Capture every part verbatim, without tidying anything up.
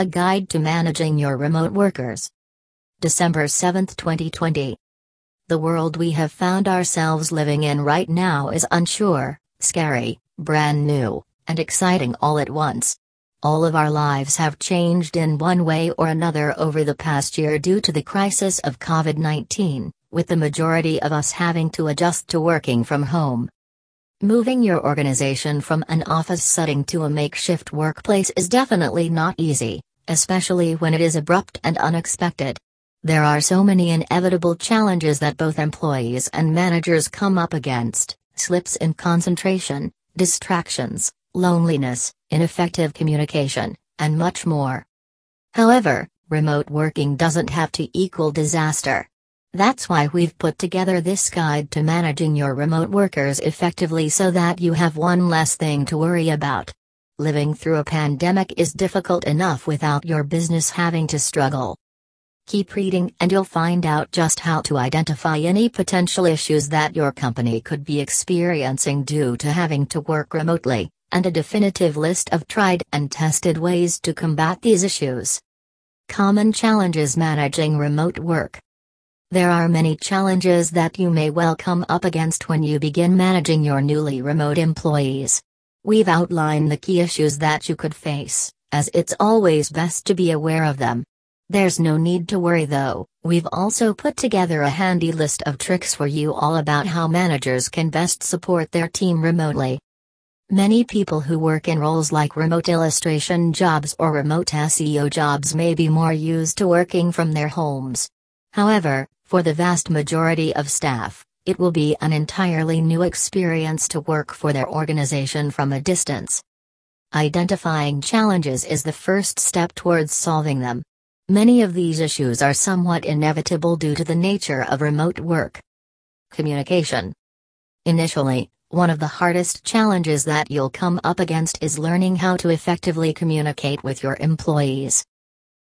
A Guide to Managing Your Remote Workers. December seventh twenty twenty. The world we have found ourselves living in right now is unsure, scary, brand new, and exciting all at once. All of our lives have changed in one way or another over the past year due to the crisis of COVID nineteen, with the majority of us having to adjust to working from home. Moving your organization from an office setting to a makeshift workplace is definitely not easy, especially when it is abrupt and unexpected. There are so many inevitable challenges that both employees and managers come up against: slips in concentration, distractions, loneliness, ineffective communication, and much more. However, remote working doesn't have to equal disaster. That's why we've put together this guide to managing your remote workers effectively, so that you have one less thing to worry about. Living through a pandemic is difficult enough without your business having to struggle. Keep reading and you'll find out just how to identify any potential issues that your company could be experiencing due to having to work remotely, and a definitive list of tried and tested ways to combat these issues. Common challenges managing remote work. There are many challenges that you may well come up against when you begin managing your newly remote employees. We've outlined the key issues that you could face, as it's always best to be aware of them. There's no need to worry though, we've also put together a handy list of tricks for you all about how managers can best support their team remotely. Many people who work in roles like remote illustration jobs or remote S E O jobs may be more used to working from their homes. However, for the vast majority of staff, it will be an entirely new experience to work for their organization from a distance. Identifying challenges is the first step towards solving them. Many of these issues are somewhat inevitable due to the nature of remote work. Communication. Initially, one of the hardest challenges that you'll come up against is learning how to effectively communicate with your employees.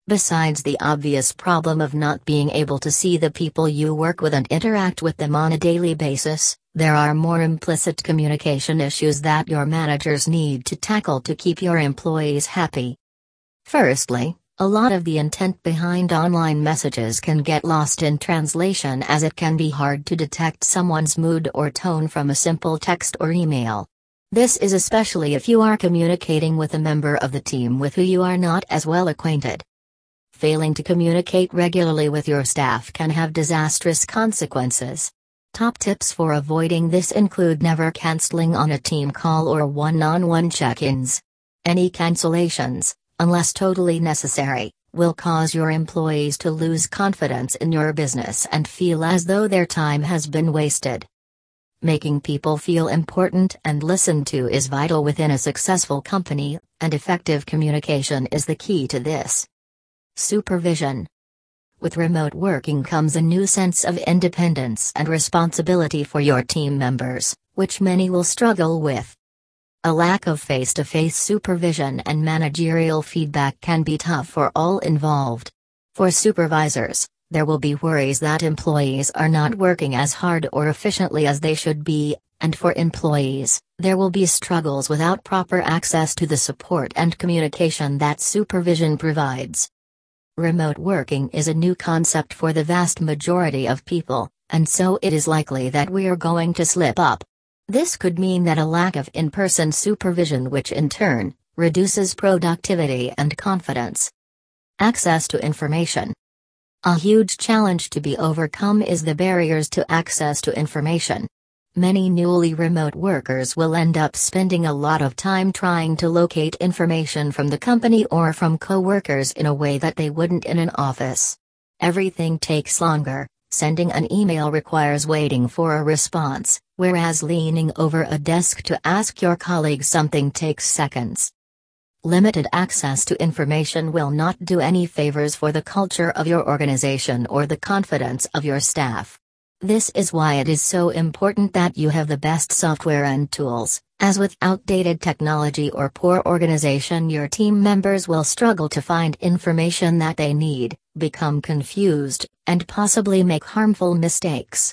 Besides the obvious problem of not being able to see the people you work with and interact with them on a daily basis, there are more implicit communication issues that your managers need to tackle to keep your employees happy. Firstly, a lot of the intent behind online messages can get lost in translation, as it can be hard to detect someone's mood or tone from a simple text or email. This is especially if you are communicating with a member of the team with who you are not as well acquainted. Failing to communicate regularly with your staff can have disastrous consequences. Top tips for avoiding this include never canceling on a team call or one-on-one check-ins. Any cancellations, unless totally necessary, will cause your employees to lose confidence in your business and feel as though their time has been wasted. Making people feel important and listened to is vital within a successful company, and effective communication is the key to this. Supervision. With remote working comes a new sense of independence and responsibility for your team members, which many will struggle with. A lack of face-to-face supervision and managerial feedback can be tough for all involved. For supervisors, there will be worries that employees are not working as hard or efficiently as they should be, and for employees, there will be struggles without proper access to the support and communication that supervision provides. Remote working is a new concept for the vast majority of people, and so it is likely that we are going to slip up. This could mean that a lack of in-person supervision, which in turn reduces productivity and confidence. Access to information. A huge challenge to be overcome is the barriers to access to information. Many newly remote workers will end up spending a lot of time trying to locate information from the company or from co-workers in a way that they wouldn't in an office. Everything takes longer, sending an email requires waiting for a response, whereas leaning over a desk to ask your colleague something takes seconds. Limited access to information will not do any favors for the culture of your organization or the confidence of your staff. This is why it is so important that you have the best software and tools, as with outdated technology or poor organization, your team members will struggle to find information that they need, become confused, and possibly make harmful mistakes.